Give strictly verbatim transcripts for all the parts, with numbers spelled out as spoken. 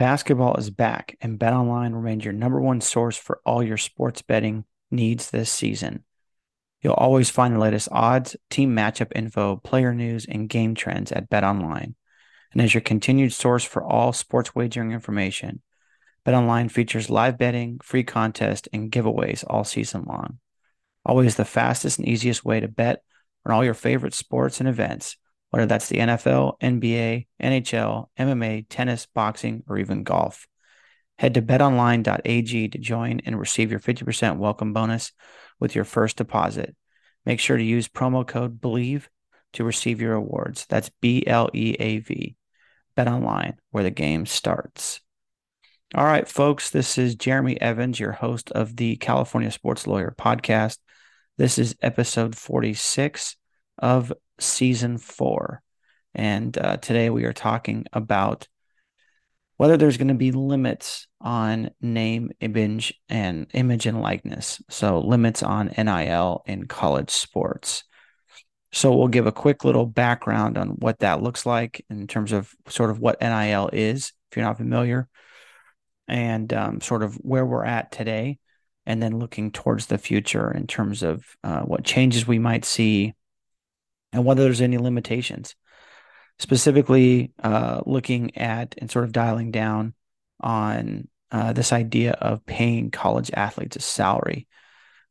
Basketball is back, and BetOnline remains your number one source for all your sports betting needs this season. You'll always find the latest odds, team matchup info, player news, and game trends at BetOnline. And as your continued source for all sports wagering information, BetOnline features live betting, free contests, and giveaways all season long. Always the fastest and easiest way to bet on all your favorite sports and events, whether that's the N F L, N B A, N H L, M M A, tennis, boxing, or even golf. Head to bet online dot a g to join and receive your fifty percent welcome bonus with your first deposit. Make sure to use promo code BELIEVE to receive your awards. That's B L E A V. BetOnline, where the game starts. All right, folks, this is Jeremy Evans, your host of the California Sports Lawyer Podcast. This is episode forty-six of Season four, and uh, today we are talking about whether there's going to be limits on name, image, and image and likeness, so limits on N I L in college sports. So we'll give a quick little background on what that looks like in terms of sort of what N I L is, if you're not familiar, and um, sort of where we're at today, and then looking towards the future in terms of uh, what changes we might see, and whether there's any limitations, specifically uh, looking at and sort of dialing down on uh, this idea of paying college athletes a salary,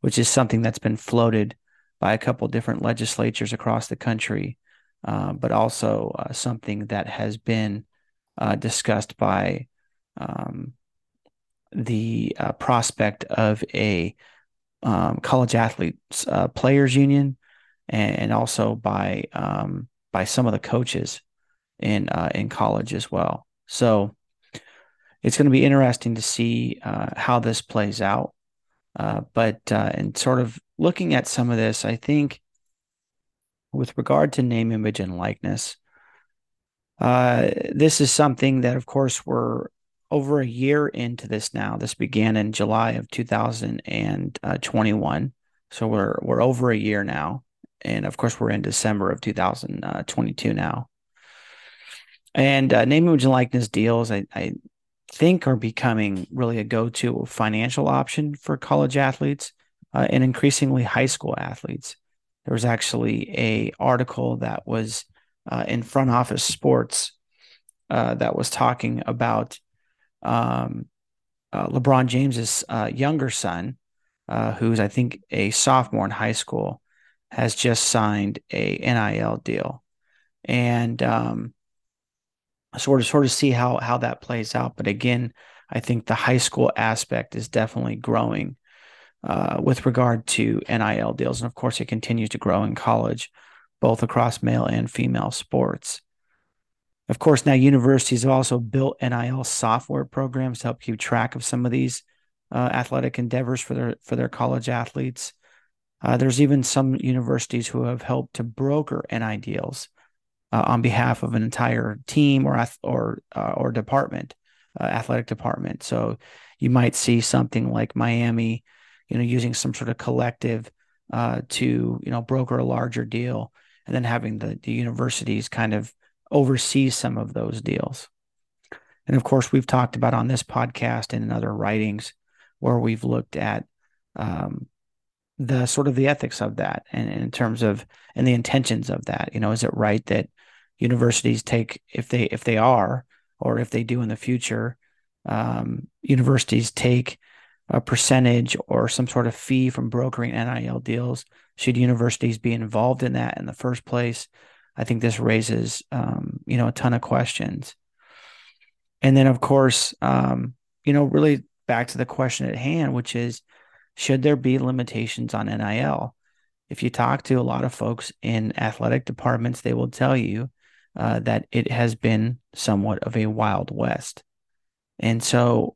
which is something that's been floated by a couple different legislatures across the country, uh, but also uh, something that has been uh, discussed by um, the uh, prospect of a um, college athletes uh, players union, and also by um, by some of the coaches in uh, in college as well. So it's going to be interesting to see uh, how this plays out. Uh, but uh, and sort of looking at some of this, I think with regard to name, image, and likeness, uh, this is something that, of course, we're over a year into this now. This began in July of two thousand twenty-one, so we're we're over a year now. And of course, we're in December of two thousand twenty-two now. And uh, name, image, and likeness deals, I, I think, are becoming really a go-to financial option for college athletes uh, and increasingly high school athletes. There was actually a article that was uh, in Front Office Sports uh, that was talking about um, uh, LeBron James's uh, younger son, uh, who's, I think, a sophomore in high school, has just signed a N I L deal, and um, sort of sort of see how how that plays out. But again, I think the high school aspect is definitely growing uh, with regard to N I L deals, and of course, it continues to grow in college, both across male and female sports. Of course, now universities have also built N I L software programs to help keep track of some of these uh, athletic endeavors for their for their college athletes. Uh, there's even some universities who have helped to broker N I L deals uh, on behalf of an entire team or or uh, or department, uh, athletic department. So you might see something like Miami, you know, using some sort of collective uh, to you know broker a larger deal, and then having the, the universities kind of oversee some of those deals. And of course, we've talked about on this podcast and in other writings where we've looked at. Um, the sort of the ethics of that and in terms of, and the intentions of that, you know, is it right that universities take, if they, if they are, or if they do in the future, um, universities take a percentage or some sort of fee from brokering N I L deals? Should universities be involved in that in the first place? I think this raises, um, you know, a ton of questions. And then of course, um, you know, really back to the question at hand, which is, should there be limitations on N I L? If you talk to a lot of folks in athletic departments, they will tell you uh, that it has been somewhat of a wild west. And so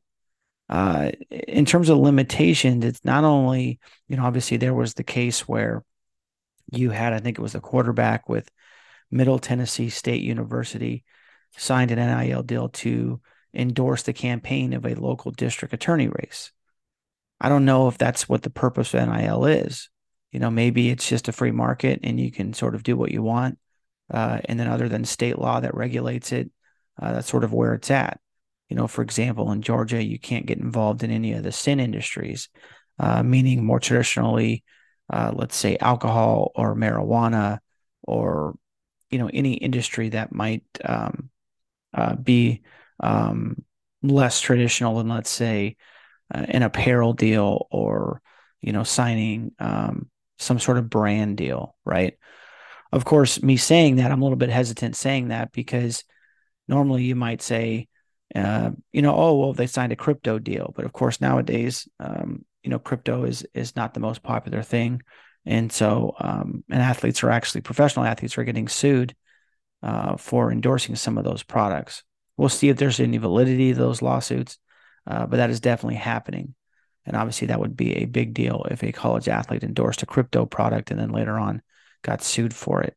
uh, in terms of limitations, it's not only, you know, obviously there was the case where you had, I think it was the quarterback with Middle Tennessee State University signed an N I L deal to endorse the campaign of a local district attorney race. I don't know if that's what the purpose of N I L is. You know, maybe it's just a free market and you can sort of do what you want. Uh, and then other than state law that regulates it, uh, that's sort of where it's at. You know, for example, in Georgia, you can't get involved in any of the sin industries, uh, meaning more traditionally, uh, let's say alcohol or marijuana or, you know, any industry that might um, uh, be um, less traditional than, let's say, uh, an apparel deal or, you know, signing um, some sort of brand deal, right? Of course, me saying that, I'm a little bit hesitant saying that because normally you might say, uh, you know, oh, well, they signed a crypto deal. But of course, nowadays, um, you know, crypto is is not the most popular thing. And so, um, and athletes are actually, professional athletes are getting sued uh, for endorsing some of those products. We'll see if there's any validity to those lawsuits, uh, but that is definitely happening. And obviously that would be a big deal if a college athlete endorsed a crypto product and then later on got sued for it.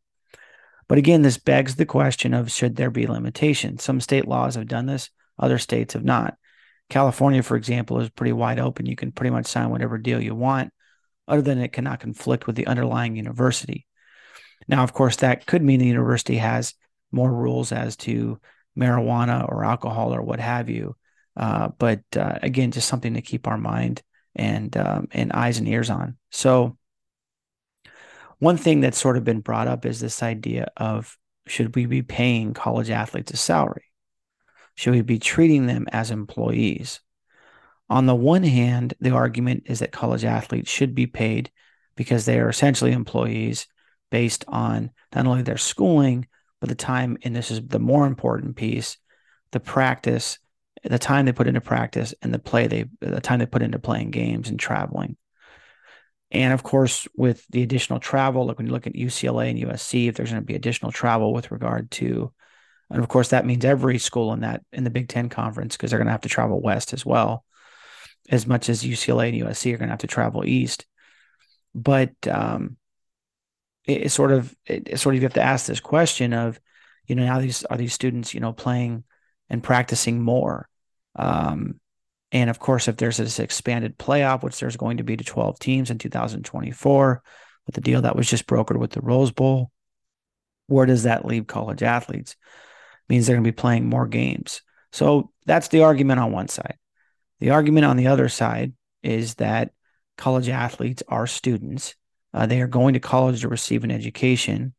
But again, this begs the question of, should there be limitations? Some state laws have done this, other states have not. California, for example, is pretty wide open. You can pretty much sign whatever deal you want, other than it cannot conflict with the underlying university. Now, of course, that could mean the university has more rules as to marijuana or alcohol or what have you. Uh, but uh, again, just something to keep our mind and um, and eyes and ears on. So one thing that's sort of been brought up is this idea of, should we be paying college athletes a salary? Should we be treating them as employees? On the one hand, the argument is that college athletes should be paid because they are essentially employees based on not only their schooling, but the time, and this is the more important piece, the practice, the time they put into practice and the play they, the time they put into playing games and traveling. And of course, with the additional travel, like when you look at U C L A and U S C, if there's going to be additional travel with regard to, and of course, that means every school in that, in the Big Ten conference, because they're going to have to travel west as well, as much as U C L A and U S C are going to have to travel east. But um, it, it sort of, it, it sort of, you have to ask this question of, you know, now these are these students, you know, playing and practicing more. Um, and of course, if there's this expanded playoff, which there's going to be to twelve teams in two thousand twenty-four, with the deal that was just brokered with the Rose Bowl, where does that leave college athletes? It means they're going to be playing more games. So that's the argument on one side. The argument on the other side is that college athletes are students. Uh, they are going to college to receive an education.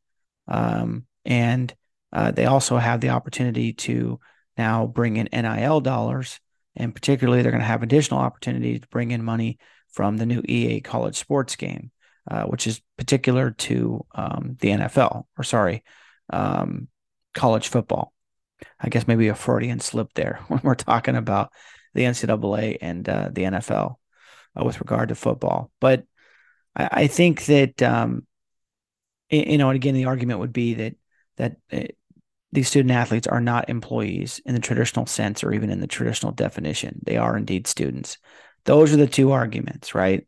Um, and uh, they also have the opportunity to now bring in N I L dollars. And particularly, they're going to have additional opportunity to bring in money from the new E A college sports game, uh, which is particular to um, the N F L, or sorry, um, college football. I guess maybe a Freudian slip there when we're talking about the N C double A and uh, the N F L uh, with regard to football. But I, I think that, um, you know, and again, the argument would be that that it, these student athletes are not employees in the traditional sense, or even in the traditional definition. They are indeed students. Those are the two arguments, right?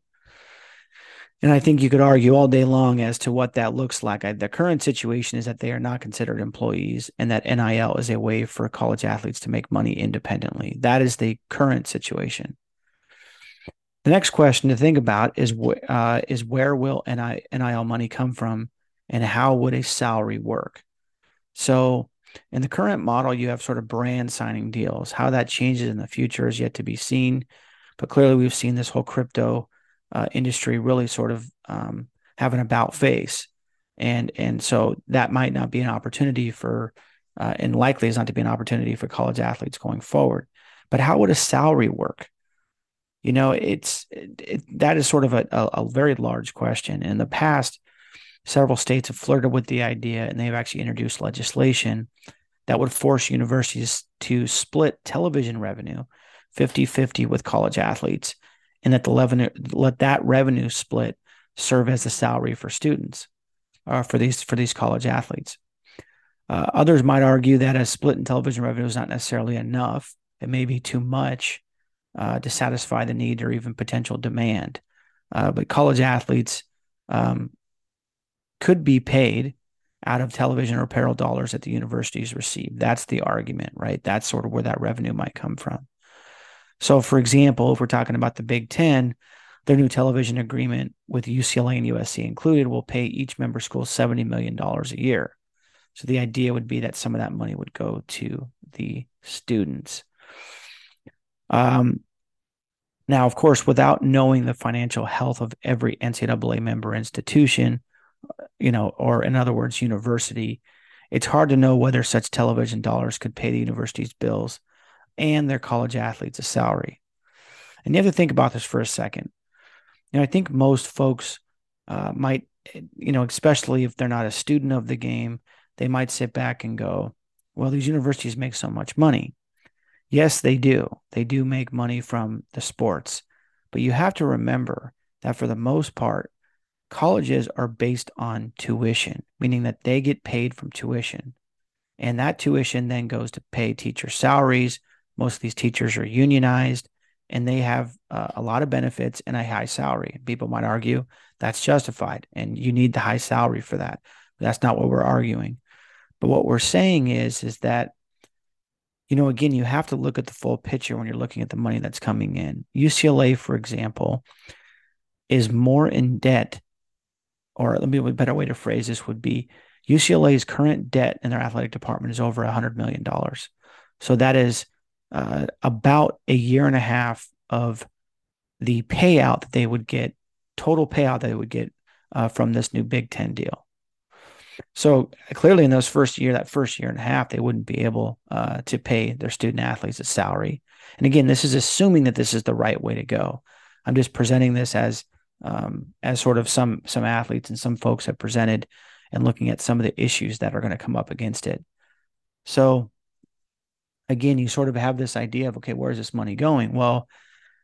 And I think you could argue all day long as to what that looks like. I, the current situation is that they are not considered employees, and that N I L is a way for college athletes to make money independently. That is the current situation. The next question to think about is, uh, is where will N I L money come from, and how would a salary work? So in the current model, you have sort of brand signing deals. How that changes in the future is yet to be seen, but clearly we've seen this whole crypto Uh, industry really sort of um, have an about face. And and so that might not be an opportunity for, uh, and likely is not to be an opportunity for college athletes going forward. But how would a salary work? You know, it's it, it, that is sort of a, a, a very large question. In the past, several states have flirted with the idea, and they've actually introduced legislation that would force universities to split television revenue fifty-fifty with college athletes, and that the revenue, let that revenue split serve as the salary for students, uh, for these for these college athletes. Uh, others might argue that a split in television revenue is not necessarily enough. It may be too much uh, to satisfy the need or even potential demand. Uh, but college athletes um, could be paid out of television or apparel dollars that the universities receive. That's the argument, right? That's sort of where that revenue might come from. So, for example, if we're talking about the Big Ten, their new television agreement with U C L A and U S C included will pay each member school seventy million dollars a year. So the idea would be that some of that money would go to the students. Um, now, of course, without knowing the financial health of every N C double A member institution, you know, or in other words, university, it's hard to know whether such television dollars could pay the university's bills and their college athletes a salary. And you have to think about this for a second. You know, I think most folks uh, might, you know, especially if they're not a student of the game, they might sit back and go, well, these universities make so much money. Yes, they do. They do make money from the sports. But you have to remember that for the most part, colleges are based on tuition, meaning that they get paid from tuition. And that tuition then goes to pay teacher salaries. Most of these teachers are unionized, and they have uh, a lot of benefits and a high salary. People might argue that's justified, and you need the high salary for that. But that's not what we're arguing. But what we're saying is, is that, you know, again, you have to look at the full picture when you're looking at the money that's coming in. U C L A, for example, is more in debt, or let me, a better way to phrase this would be U C L A's current debt in their athletic department is over one hundred million dollars. So that is uh, about a year and a half of the payout that they would get, total payout that they would get uh, from this new Big Ten deal. So clearly in those first year, that first year and a half, they wouldn't be able uh, to pay their student athletes a salary. And again, this is assuming that this is the right way to go. I'm just presenting this as um, as sort of some some athletes and some folks have presented and looking at some of the issues that are going to come up against it. So again, you sort of have this idea of, okay, where is this money going? Well,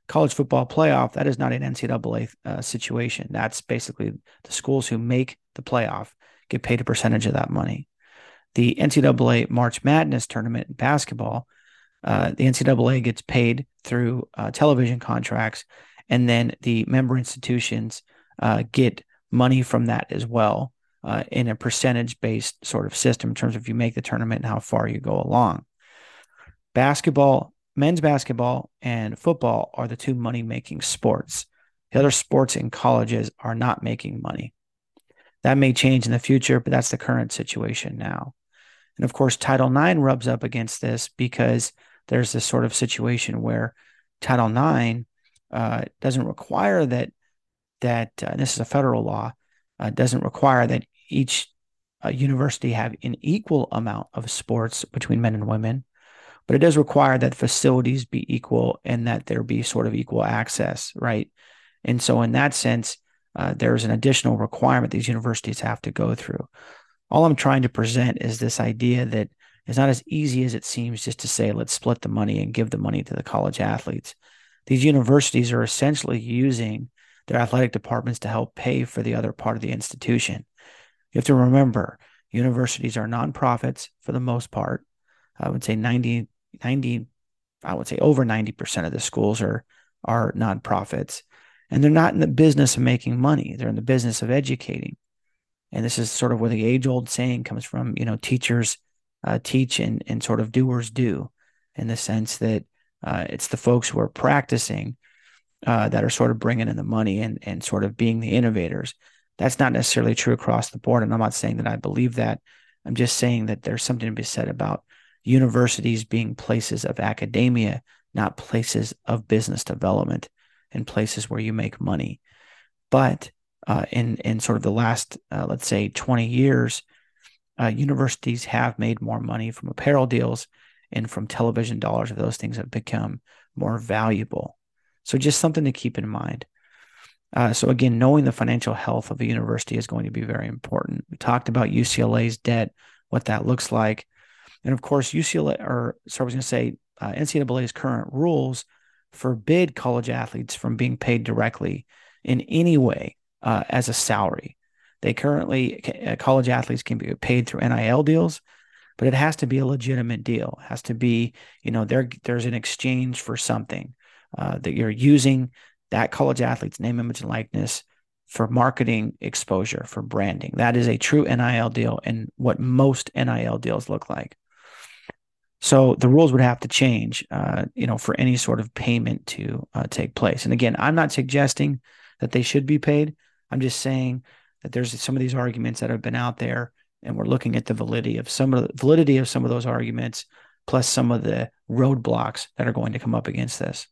college football playoff, that is not an N C double A uh, situation. That's basically the schools who make the playoff get paid a percentage of that money. The N C double A March Madness tournament in basketball, uh, the N C double A gets paid through uh, television contracts, and then the member institutions uh, get money from that as well uh, in a percentage-based sort of system in terms of if you make the tournament and how far you go along. Basketball, men's basketball and football are the two money-making sports. The other sports in colleges are not making money. That may change in the future, but that's the current situation now. And of course, Title nine rubs up against this because there's this sort of situation where Title nine uh, doesn't require that, that uh, and this is a federal law, uh, doesn't require that each uh, university have an equal amount of sports between men and women, but it does require that facilities be equal and that there be sort of equal access, right? And so in that sense, Uh, there's an additional requirement these universities have to go through. All I'm trying to present is this idea that it's not as easy as it seems just to say, let's split the money and give the money to the college athletes. These universities are essentially using their athletic departments to help pay for the other part of the institution. You have to remember, universities are nonprofits for the most part. I would say ninety, ninety, I would say over ninety percent of the schools are, are nonprofits. And they're not in the business of making money. They're in the business of educating. And this is sort of where the age-old saying comes from, you know, teachers uh, teach and, and sort of doers do, in the sense that uh, it's the folks who are practicing uh, that are sort of bringing in the money and, and sort of being the innovators. That's not necessarily true across the board. And I'm not saying that I believe that. I'm just saying that there's something to be said about universities being places of academia, not places of business development, in places where you make money. But uh, in, in sort of the last, uh, let's say, twenty years, uh, universities have made more money from apparel deals and from television dollars. Those things have become more valuable. So just something to keep in mind. Uh, so again, knowing the financial health of a university is going to be very important. We talked about U C L A's debt, what that looks like. And of course, U C L A, or so I was going to say, uh, N C double A's current rules forbid college athletes from being paid directly in any way uh, as a salary. They currently, college athletes can be paid through N I L deals, but it has to be a legitimate deal. It has to be, you know, there there's an exchange for something uh, that you're using that college athlete's name, image, and likeness for marketing exposure, for branding. That is a true N I L deal and what most N I L deals look like. So the rules would have to change, uh, you know, for any sort of payment to uh, take place. And again, I'm not suggesting that they should be paid. I'm just saying that there's some of these arguments that have been out there, and we're looking at the validity of some of the validity of some of those arguments, plus some of the roadblocks that are going to come up against this.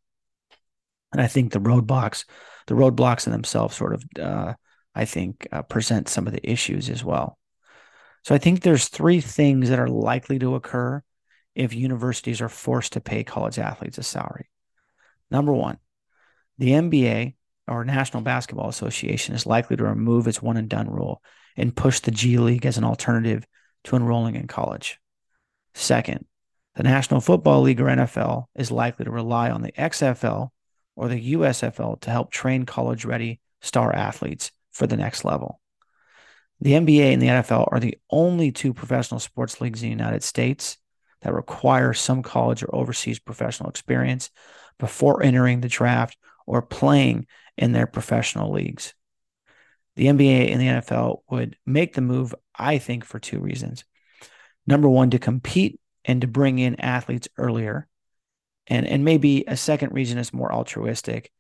And I think the roadblocks, the roadblocks in themselves, sort of, uh, I think, uh, present some of the issues as well. So I think there's three things that are likely to occur if universities are forced to pay college athletes a salary. Number one, the N B A, or National Basketball Association, is likely to remove its one and done rule and push the G League as an alternative to enrolling in college. Second, the National Football League, or N F L, is likely to rely on the X F L or the U S F L to help train college-ready star athletes for the next level. The N B A and the N F L are the only two professional sports leagues in the United States that require some college or overseas professional experience before entering the draft or playing in their professional leagues. The N B A and the N F L would make the move, I think, for two reasons. Number one, to compete and to bring in athletes earlier. And, and maybe a second reason is more altruistic,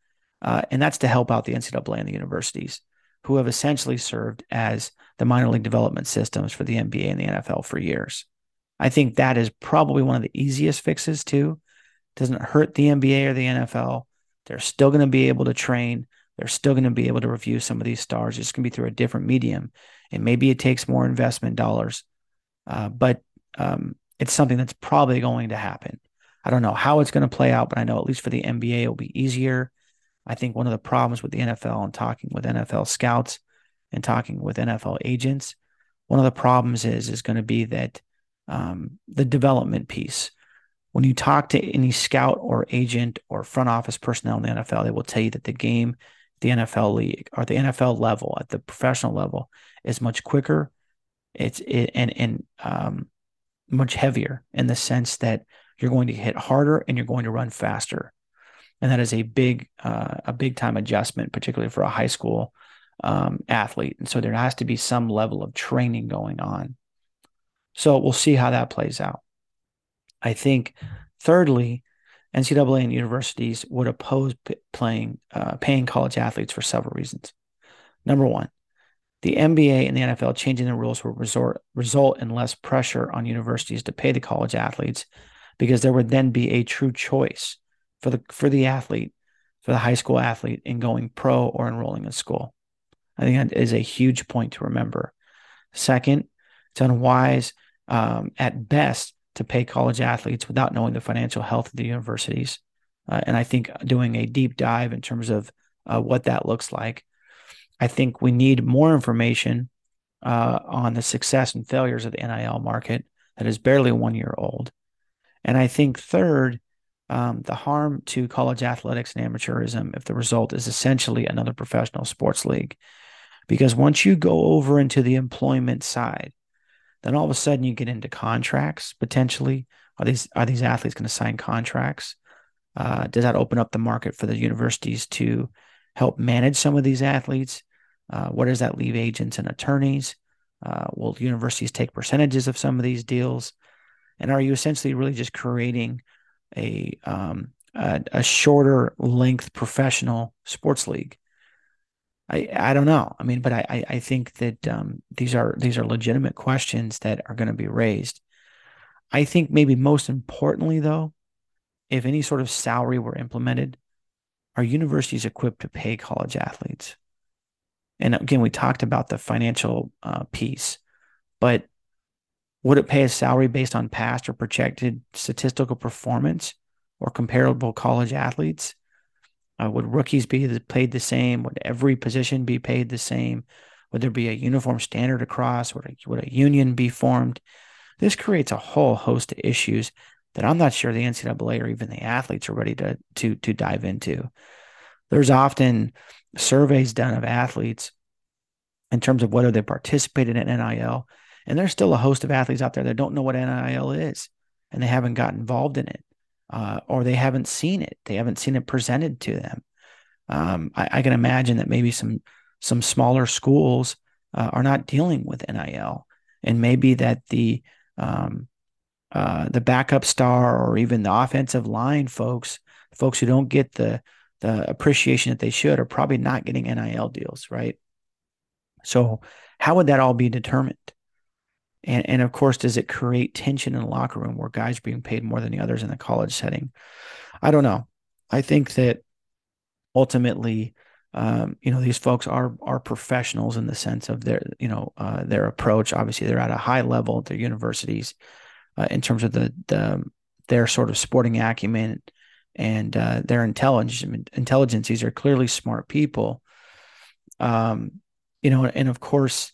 uh, and that's to help out the N C double A and the universities, who have essentially served as the minor league development systems for the N B A and the N F L for years. I think that is probably one of the easiest fixes too. It doesn't hurt the N B A or the N F L. They're still going to be able to train. They're still going to be able to review some of these stars. It's going to be through a different medium, and maybe it takes more investment dollars. Uh, but um, it's something that's probably going to happen. I don't know how it's going to play out, but I know at least for the N B A, it'll be easier. I think one of the problems with the N F L, and talking with N F L scouts and talking with N F L agents, one of the problems is is going to be that Um, the development piece. When you talk to any scout or agent or front office personnel in the N F L, they will tell you that the game, the N F L league, or the N F L level at the professional level, is much quicker. It's it, and and um, much heavier, in the sense that you're going to hit harder and you're going to run faster, and that is a big uh, a big time adjustment, particularly for a high school um, athlete. And so there has to be some level of training going on. So we'll see how that plays out. I think, thirdly, N C double A and universities would oppose p- playing, uh, paying college athletes for several reasons. Number one, the N B A and the N F L changing the rules will resort, result in less pressure on universities to pay the college athletes, because there would then be a true choice for the for the athlete, for the high school athlete, in going pro or enrolling in school. I think that is a huge point to remember. Second, it's unwise um, at best to pay college athletes without knowing the financial health of the universities. Uh, and I think doing a deep dive in terms of uh, what that looks like. I think we need more information uh, on the success and failures of the N I L market that is barely one year old. And I think third, um, the harm to college athletics and amateurism if the result is essentially another professional sports league. Because once you go over into the employment side, then all of a sudden you get into contracts, potentially. Are these are these athletes going to sign contracts? Uh, does that open up the market for the universities to help manage some of these athletes? Uh, where does that leave agents and attorneys? Uh, will universities take percentages of some of these deals? And are you essentially really just creating a um, a, a shorter length professional sports league? I, I don't know. I mean, but I I think that um, these are these are legitimate questions that are going to be raised. I think maybe most importantly, though, if any sort of salary were implemented, are universities equipped to pay college athletes? And again, we talked about the financial uh, piece, but would it pay a salary based on past or projected statistical performance or comparable college athletes? Uh, would rookies be paid the same? Would every position be paid the same? Would there be a uniform standard across? Would a, would a union be formed? This creates a whole host of issues that I'm not sure the N C double A or even the athletes are ready to, to, to dive into. There's often surveys done of athletes in terms of whether they participated in N I L, And there's still a host of athletes out there that don't know what N I L is, and they haven't got involved in it, uh, or they haven't seen it. They haven't seen it presented to them. Um, I, I can imagine that maybe some some smaller schools uh, are not dealing with N I L, and maybe that the um, uh, the backup star or even the offensive line folks, folks who don't get the the appreciation that they should, are probably not getting N I L deals, right? So how would that all be determined? And, and of course, does it create tension in the locker room where guys are being paid more than the others in the college setting? I don't know. I think that ultimately, um, you know, these folks are are professionals in the sense of their, you know, uh, their approach. Obviously, they're at a high level at their universities uh, in terms of the the their sort of sporting acumen and uh, their intelligence. Intelligence. These are clearly smart people, um, you know, and of course,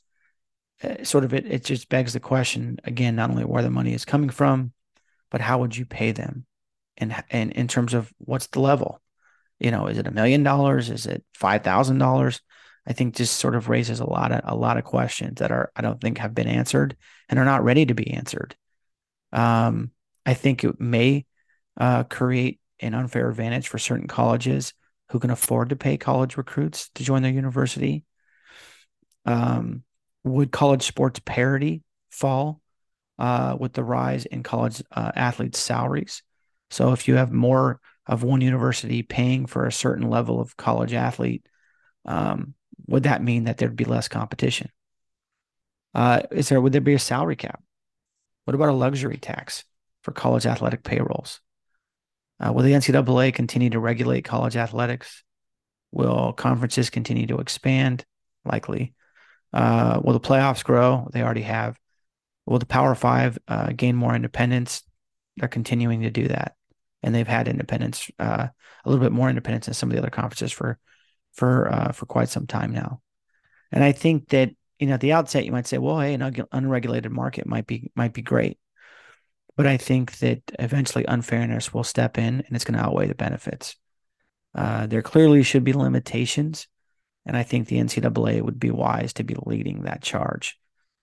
sort of it, it just begs the question again, not only where the money is coming from, but how would you pay them? And, and in terms of what's the level, you know, is it a million dollars? Is it five thousand dollars? I think just sort of raises a lot of, a lot of questions that are, I don't think have been answered and are not ready to be answered. Um, I think it may uh, create an unfair advantage for certain colleges who can afford to pay college recruits to join their university. Um, Would college sports parity fall uh, with the rise in college uh, athletes' salaries? So if you have more of one university paying for a certain level of college athlete, um, would that mean that there'd be less competition? Uh, is there, would there be a salary cap? What about a luxury tax for college athletic payrolls? Uh, will the N C double A continue to regulate college athletics? Will conferences continue to expand? Likely. Uh, will the playoffs grow? They already have. Will the Power Five uh, gain more independence? They're continuing to do that, and they've had independence, uh, a little bit more independence than some of the other conferences for, for, uh, for quite some time now. And I think that, you know, at the outset you might say, well, hey, an unregulated market might be might be great, but I think that eventually unfairness will step in, and it's going to outweigh the benefits. Uh, there clearly should be limitations. And I think the N C double A would be wise to be leading that charge.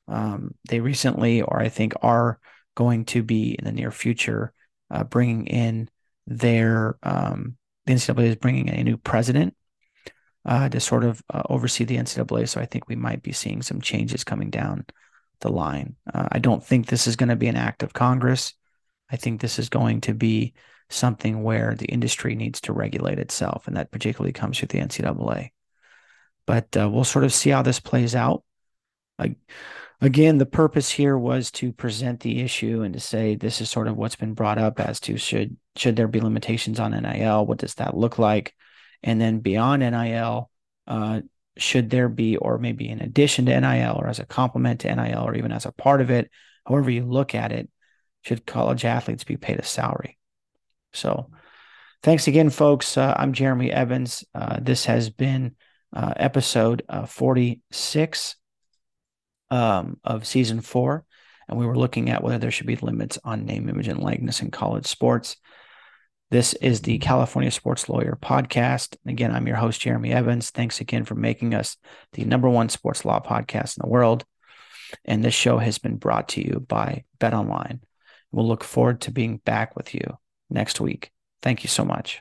Um, they recently, or I think are going to be in the near future, uh, bringing in their, um, the N C double A is bringing a new president uh, to sort of uh, oversee the N C double A. So I think we might be seeing some changes coming down the line. Uh, I don't think this is going to be an act of Congress. I think this is going to be something where the industry needs to regulate itself. And that particularly comes through the N C double A. But uh, we'll sort of see how this plays out. I, again, the purpose here was to present the issue and to say this is sort of what's been brought up as to should should there be limitations on N I L? What does that look like? And then beyond N I L, uh, should there be, or maybe in addition to N I L or as a complement to N I L or even as a part of it, however you look at it, should college athletes be paid a salary? So thanks again, folks. Uh, I'm Jeremy Evans. Uh, this has been Uh, episode uh, forty-six um, of season four, and we were looking at whether there should be limits on name, image, and likeness in college sports. This is the California Sports Lawyer Podcast. And again, I'm your host, Jeremy Evans. Thanks again for making us the number one sports law podcast in the world. And this show has been brought to you by BetOnline. We'll look forward to being back with you next week. Thank you so much.